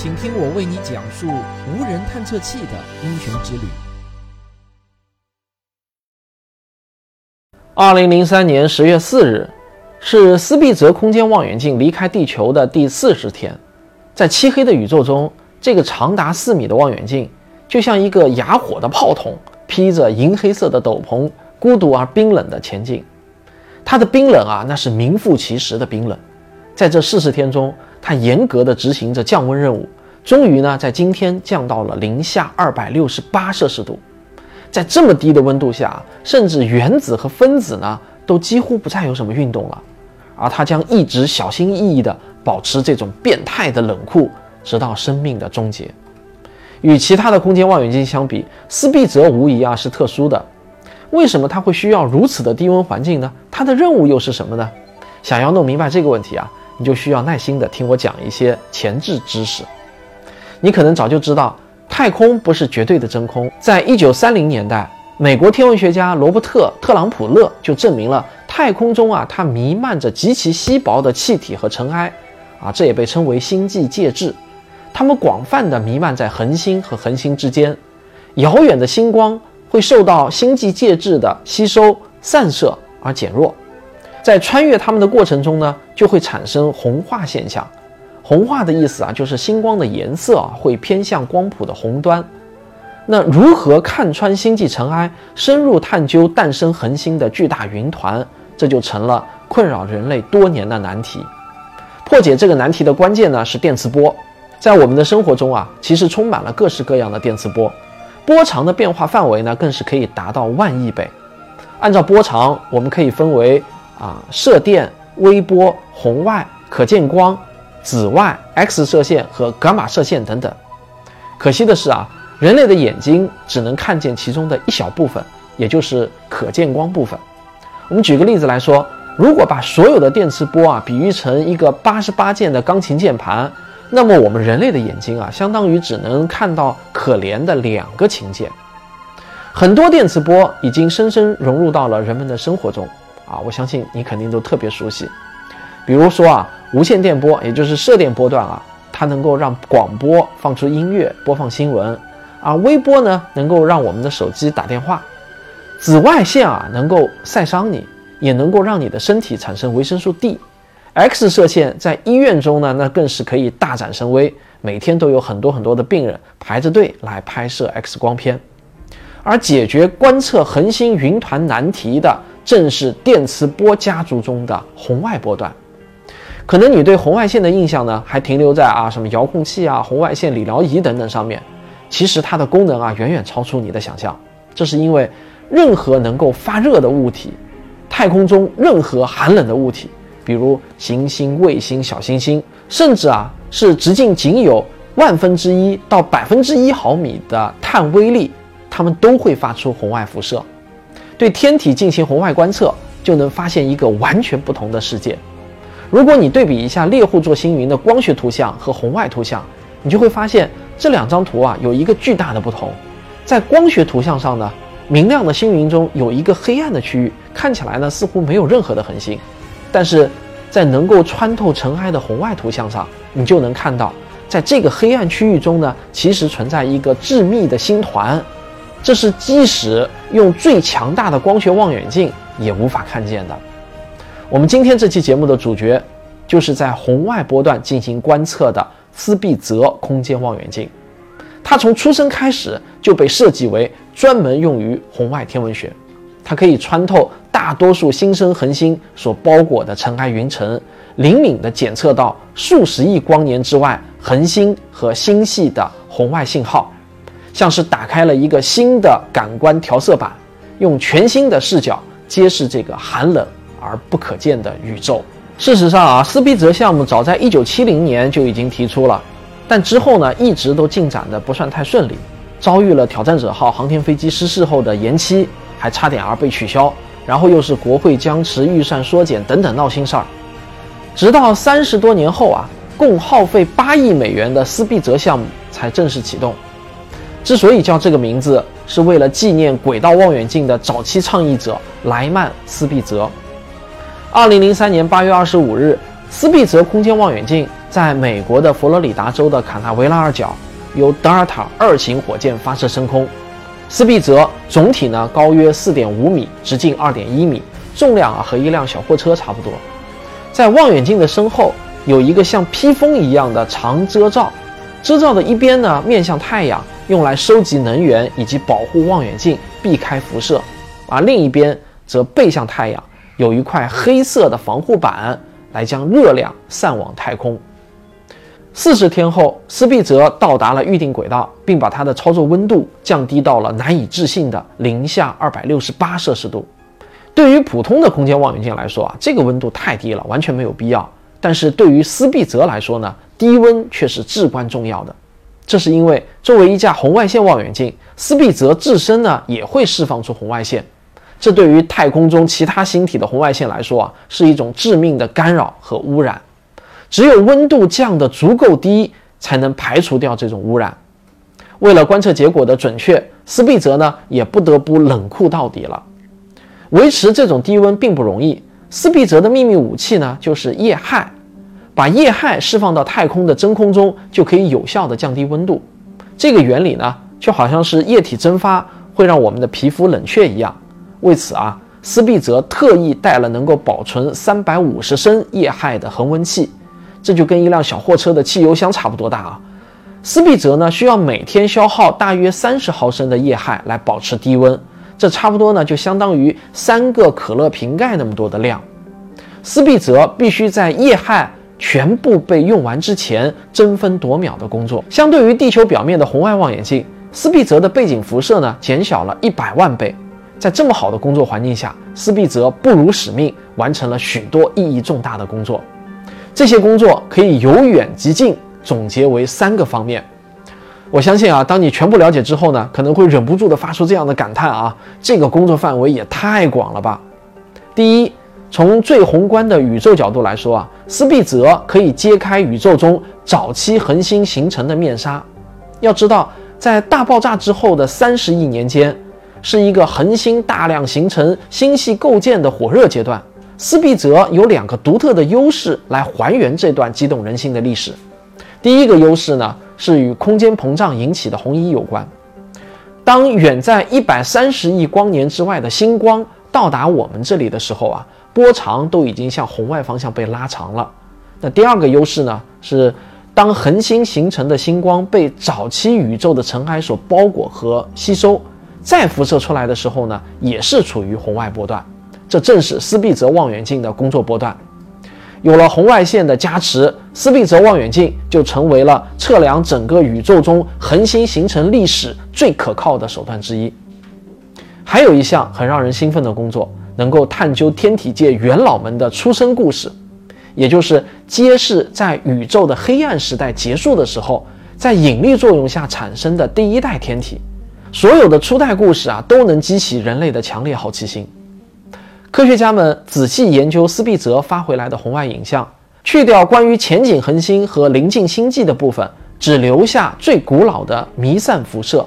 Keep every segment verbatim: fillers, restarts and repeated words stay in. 请听我为你讲述无人探测器的英雄之旅。二零零三年十月四日，是斯必泽空间望远镜离开地球的第四十天。在漆黑的宇宙中，这个长达四米的望远镜，就像一个哑火的炮筒，披着银黑色的斗篷，孤独而冰冷的前进。它的冰冷啊，那是名副其实的冰冷。在这四十天中，它严格地执行着降温任务，终于呢，在今天降到了零下二百六十八摄氏度。在这么低的温度下，甚至原子和分子呢，都几乎不再有什么运动了。而它将一直小心翼翼地保持这种变态的冷酷，直到生命的终结。与其他的空间望远镜相比，斯必泽无疑啊是特殊的。为什么它会需要如此的低温环境呢？它的任务又是什么呢？想要弄明白这个问题啊，你就需要耐心地听我讲一些前置知识。你可能早就知道，太空不是绝对的真空。在一九三零年代，美国天文学家罗伯特·特朗普勒就证明了太空中啊，它弥漫着极其稀薄的气体和尘埃啊，这也被称为星际介质。它们广泛地弥漫在恒星和恒星之间，遥远的星光会受到星际介质的吸收、散射而减弱。在穿越它们的过程中呢，就会产生红化现象。红化的意思啊，就是星光的颜色啊会偏向光谱的红端。那如何看穿星际尘埃，深入探究诞生恒星的巨大云团，这就成了困扰人类多年的难题。破解这个难题的关键呢，是电磁波。在我们的生活中啊，其实充满了各式各样的电磁波，波长的变化范围呢，更是可以达到万亿倍。按照波长，我们可以分为啊，射电、微波、红外、可见光、紫外、X 射线和伽马射线等等。可惜的是啊，人类的眼睛只能看见其中的一小部分，也就是可见光部分。我们举个例子来说，如果把所有的电磁波啊比喻成一个八十八键的钢琴键盘，那么我们人类的眼睛啊，相当于只能看到可怜的两个琴键。很多电磁波已经深深融入到了人们的生活中。啊，我相信你肯定都特别熟悉。比如说啊，无线电波，也就是射电波段啊，它能够让广播放出音乐、播放新闻。啊，微波呢，能够让我们的手机打电话。紫外线啊，能够晒伤你，也能够让你的身体产生维生素 D。X 射线在医院中呢，那更是可以大展神威，每天都有很多很多的病人排着队来拍摄 X 光片。而解决观测恒星云团难题的，正是电磁波家族中的红外波段。可能你对红外线的印象呢，还停留在啊什么遥控器啊、红外线理疗仪等等上面。其实它的功能啊，远远超出你的想象。这是因为任何能够发热的物体，太空中任何寒冷的物体，比如行星、卫星、小行星，甚至啊是直径仅有万分之一到百分之一毫米的碳微粒，它们都会发出红外辐射。对天体进行红外观测，就能发现一个完全不同的世界。如果你对比一下猎户座星云的光学图像和红外图像，你就会发现这两张图啊有一个巨大的不同。在光学图像上呢，明亮的星云中有一个黑暗的区域，看起来呢似乎没有任何的恒星。但是在能够穿透尘埃的红外图像上，你就能看到在这个黑暗区域中呢，其实存在一个致密的星团。这是即使用最强大的光学望远镜也无法看见的。我们今天这期节目的主角，就是在红外波段进行观测的斯必泽空间望远镜。它从出生开始就被设计为专门用于红外天文学。它可以穿透大多数新生恒星所包裹的尘埃云层，灵敏地检测到数十亿光年之外恒星和星系的红外信号。像是打开了一个新的感官调色板，用全新的视角揭示这个寒冷而不可见的宇宙。事实上啊，斯必泽项目早在一九七零年就已经提出了，但之后呢，一直都进展的不算太顺利，遭遇了挑战者号航天飞机失事后的延期，还差点而被取消，然后又是国会僵持、预算缩减等等闹心事儿。直到三十多年后啊，共耗费八亿美元的斯必泽项目才正式启动。之所以叫这个名字，是为了纪念轨道望远镜的早期倡议者莱曼·斯必泽。二零零三年八月二十五日，斯必泽空间望远镜在美国的佛罗里达州的坎塔维拉尔角，由德尔塔二型火箭发射升空。斯必泽总体呢高约 四点五米，直径 二点一米，重量啊和一辆小货车差不多。在望远镜的身后有一个像披风一样的长遮罩，遮罩的一边呢面向太阳，用来收集能源以及保护望远镜避开辐射，而另一边则背向太阳，有一块黑色的防护板来将热量散往太空。四十天后，斯必泽到达了预定轨道，并把它的操作温度降低到了难以置信的零下二百六十八摄氏度。对于普通的空间望远镜来说啊，这个温度太低了，完全没有必要。但是对于斯必泽来说呢，低温却是至关重要的。这是因为作为一架红外线望远镜，斯必泽自身呢也会释放出红外线，这对于太空中其他星体的红外线来说啊，是一种致命的干扰和污染。只有温度降得足够低，才能排除掉这种污染。为了观测结果的准确，斯必泽呢也不得不冷酷到底了。维持这种低温并不容易，斯必泽的秘密武器呢就是液氦，把液氦释放到太空的真空中，就可以有效地降低温度。这个原理呢，就好像是液体蒸发会让我们的皮肤冷却一样。为此啊，斯必泽特意带了能够保存三百五十升液氦的恒温器，这就跟一辆小货车的汽油箱差不多大啊。斯必泽呢需要每天消耗大约三十毫升的液氦来保持低温，这差不多呢就相当于三个可乐瓶盖那么多的量。斯必泽必须在液氦全部被用完之前争分夺秒的工作。相对于地球表面的红外望远镜，斯必泽的背景辐射呢减小了一百万倍。在这么好的工作环境下，斯必泽不辱使命，完成了许多意义重大的工作。这些工作可以由远及近总结为三个方面。我相信啊，当你全部了解之后呢，可能会忍不住的发出这样的感叹啊，这个工作范围也太广了吧。第一，从最宏观的宇宙角度来说啊，斯必泽可以揭开宇宙中早期恒星形成的面纱。要知道，在大爆炸之后的三十亿年间，是一个恒星大量形成、星系构建的火热阶段。斯必泽有两个独特的优势来还原这段激动人心的历史。第一个优势呢，是与空间膨胀引起的红移有关。当远在一百三十亿光年之外的星光到达我们这里的时候啊，波长都已经向红外方向被拉长了。那第二个优势呢，是当恒星形成的星光被早期宇宙的尘埃所包裹和吸收，再辐射出来的时候呢，也是处于红外波段，这正是斯必泽望远镜的工作波段。有了红外线的加持，斯必泽望远镜就成为了测量整个宇宙中恒星形成历史最可靠的手段之一。还有一项很让人兴奋的工作，能够探究天体界元老们的出生故事，也就是揭示在宇宙的黑暗时代结束的时候，在引力作用下产生的第一代天体。所有的初代故事啊，都能激起人类的强烈好奇心。科学家们仔细研究斯必泽发回来的红外影像，去掉关于前景恒星和临近星际的部分，只留下最古老的弥散辐射，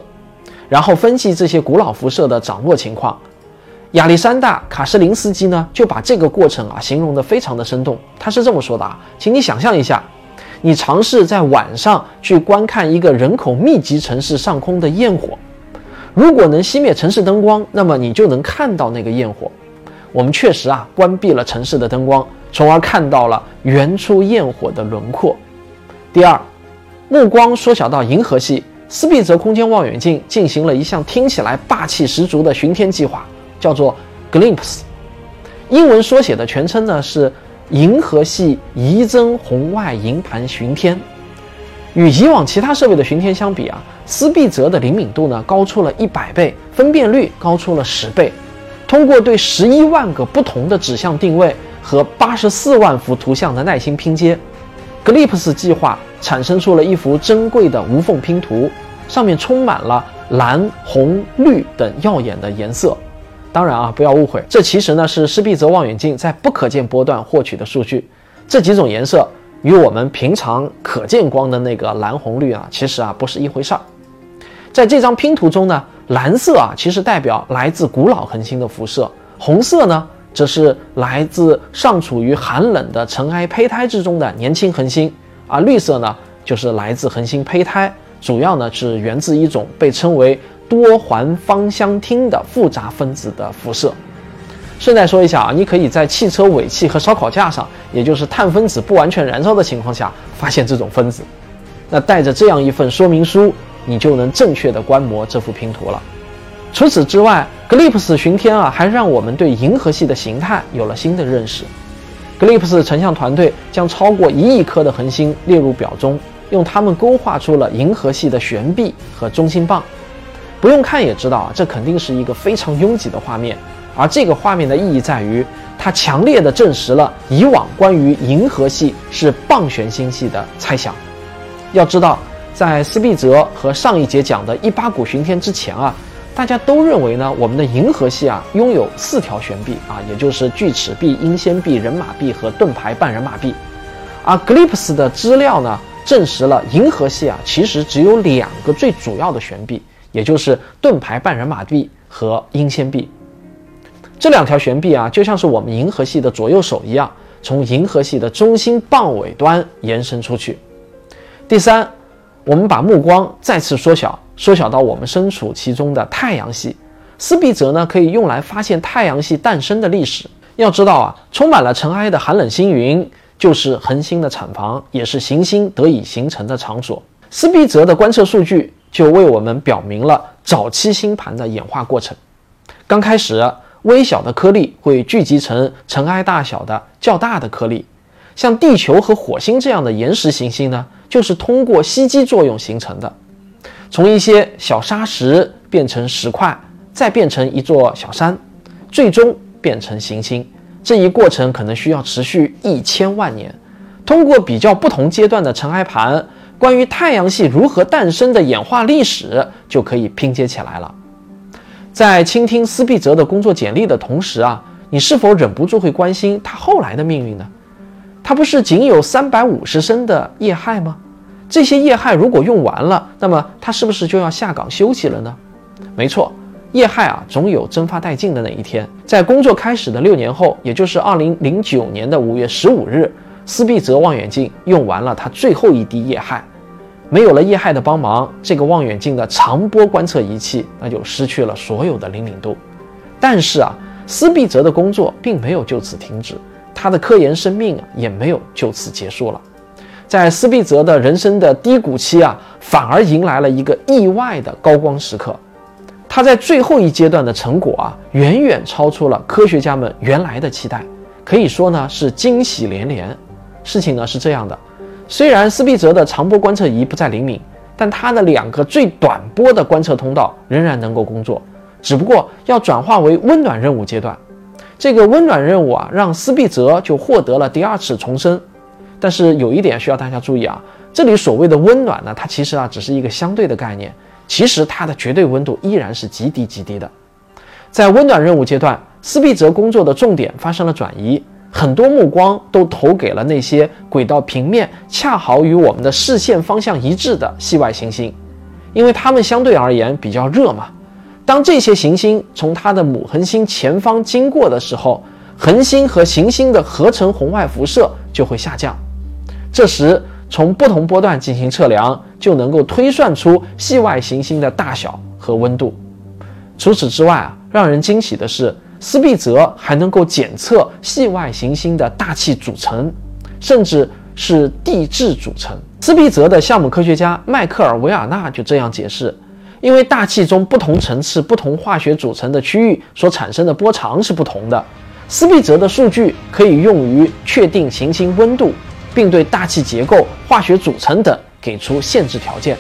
然后分析这些古老辐射的掌握情况。亚历山大·卡什林斯基呢，就把这个过程啊形容得非常的生动。他是这么说的啊，请你想象一下，你尝试在晚上去观看一个人口密集城市上空的焰火。如果能熄灭城市灯光，那么你就能看到那个焰火。我们确实啊关闭了城市的灯光，从而看到了原初焰火的轮廓。第二，目光缩小到银河系，斯必泽空间望远镜进行了一项听起来霸气十足的巡天计划，叫做 GLIMPSE。 英文缩写的全称呢是银河系仪增红外银盘巡天。与以往其他设备的巡天相比啊，斯必泽的灵敏度呢高出了一百倍，分辨率高出了十倍。通过对十一万个不同的指向定位和八十四万幅图像的耐心拼接， GLIMPSE 计划产生出了一幅珍贵的无缝拼图，上面充满了蓝、红、绿等耀眼的颜色。当然啊，不要误会，这其实呢是斯必泽望远镜在不可见波段获取的数据。这几种颜色与我们平常可见光的那个蓝红绿啊，其实啊不是一回事儿。在这张拼图中呢，蓝色啊其实代表来自古老恒星的辐射，红色呢则是来自尚处于寒冷的尘埃胚胎之中的年轻恒星，而绿色呢，就是来自恒星胚胎，主要呢是源自一种被称为多环芳香烃的复杂分子的辐射。顺带说一下啊，你可以在汽车尾气和烧烤架上，也就是碳分子不完全燃烧的情况下，发现这种分子。那带着这样一份说明书，你就能正确的观摩这幅拼图了。除此之外 ，GLIMPSE 巡天啊，还让我们对银河系的形态有了新的认识。GLIMPSE 成像团队将超过一亿颗的恒星列入表中，用它们勾画出了银河系的悬臂和中心棒。不用看也知道啊，这肯定是一个非常拥挤的画面。而这个画面的意义在于，它强烈地证实了以往关于银河系是棒旋星系的猜想。要知道，在斯必泽和上一节讲的伊巴谷巡天之前啊，大家都认为呢，我们的银河系啊拥有四条旋臂啊，也就是锯齿臂、英仙臂、人马臂和盾牌半人马臂。而 GLIMPSE 的资料呢，证实了银河系啊其实只有两个最主要的旋臂，也就是盾牌半人马臂和英仙臂。这两条旋臂啊，就像是我们银河系的左右手一样，从银河系的中心棒尾端延伸出去。第三，我们把目光再次缩小，缩小到我们身处其中的太阳系。斯必泽呢，可以用来发现太阳系诞生的历史。要知道啊，充满了尘埃的寒冷星云，就是恒星的产房，也是行星得以形成的场所。斯必泽的观测数据就为我们表明了早期星盘的演化过程。刚开始，微小的颗粒会聚集成尘埃大小的较大的颗粒，像地球和火星这样的岩石行星呢，就是通过吸积作用形成的，从一些小沙石变成石块，再变成一座小山，最终变成行星。这一过程可能需要持续一千万年。通过比较不同阶段的尘埃盘，关于太阳系如何诞生的演化历史就可以拼接起来了。在倾听斯必泽的工作简历的同时啊，你是否忍不住会关心他后来的命运呢？他不是仅有三百五十升的液氦吗？这些液氦如果用完了，那么他是不是就要下岗休息了呢？没错，液氦啊总有蒸发殆尽的那一天。在工作开始的六年后，也就是二零零九年的五月十五日，斯必泽望远镜用完了它最后一滴液氦。没有了液氦的帮忙，这个望远镜的长波观测仪器那就失去了所有的灵敏度。但是啊，斯必泽的工作并没有就此停止，他的科研生命啊也没有就此结束了。在斯必泽的人生的低谷期啊，反而迎来了一个意外的高光时刻。他在最后一阶段的成果啊，远远超出了科学家们原来的期待，可以说呢是惊喜连连。事情呢是这样的。虽然斯必泽的长波观测仪不再灵敏，但它的两个最短波的观测通道仍然能够工作，只不过要转化为温暖任务阶段。这个温暖任务啊，让斯必泽就获得了第二次重生。但是有一点需要大家注意啊，这里所谓的温暖呢，它其实啊只是一个相对的概念，其实它的绝对温度依然是极低极低的。在温暖任务阶段，斯必泽工作的重点发生了转移。很多目光都投给了那些轨道平面恰好与我们的视线方向一致的系外行星，因为它们相对而言比较热嘛。当这些行星从它的母恒星前方经过的时候，恒星和行星的合成红外辐射就会下降。这时，从不同波段进行测量，就能够推算出系外行星的大小和温度。除此之外啊，让人惊喜的是，斯必泽还能够检测系外行星的大气组成，甚至是地质组成。斯必泽的项目科学家迈克尔·维尔纳就这样解释：因为大气中不同层次、不同化学组成的区域所产生的波长是不同的，斯必泽的数据可以用于确定行星温度，并对大气结构、化学组成等给出限制条件。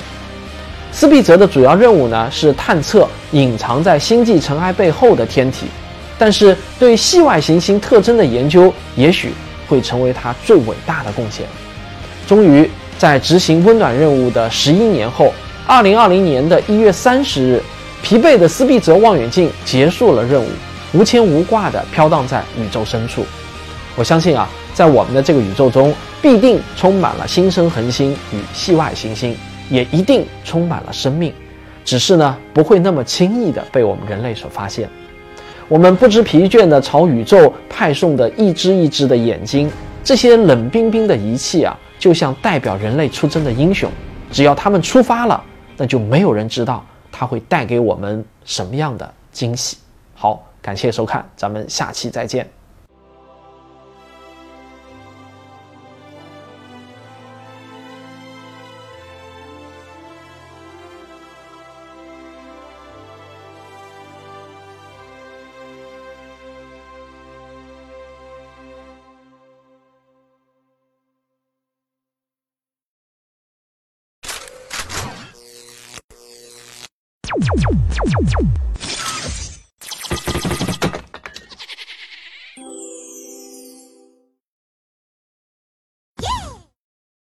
斯必泽的主要任务呢，是探测隐藏在星际尘埃背后的天体。但是对系外行星特征的研究也许会成为它最伟大的贡献。终于在执行温暖任务的十一年后，二零二零年的一月三十日，疲惫的斯必泽望远镜结束了任务，无牵无挂地飘荡在宇宙深处。我相信啊，在我们的这个宇宙中，必定充满了新生恒星与系外行星，也一定充满了生命，只是呢不会那么轻易地被我们人类所发现。我们不知疲倦地朝宇宙派送的一只一只的眼睛，这些冷冰冰的仪器啊，就像代表人类出征的英雄，只要他们出发了，那就没有人知道他会带给我们什么样的惊喜。好，感谢收看，咱们下期再见。Thank you.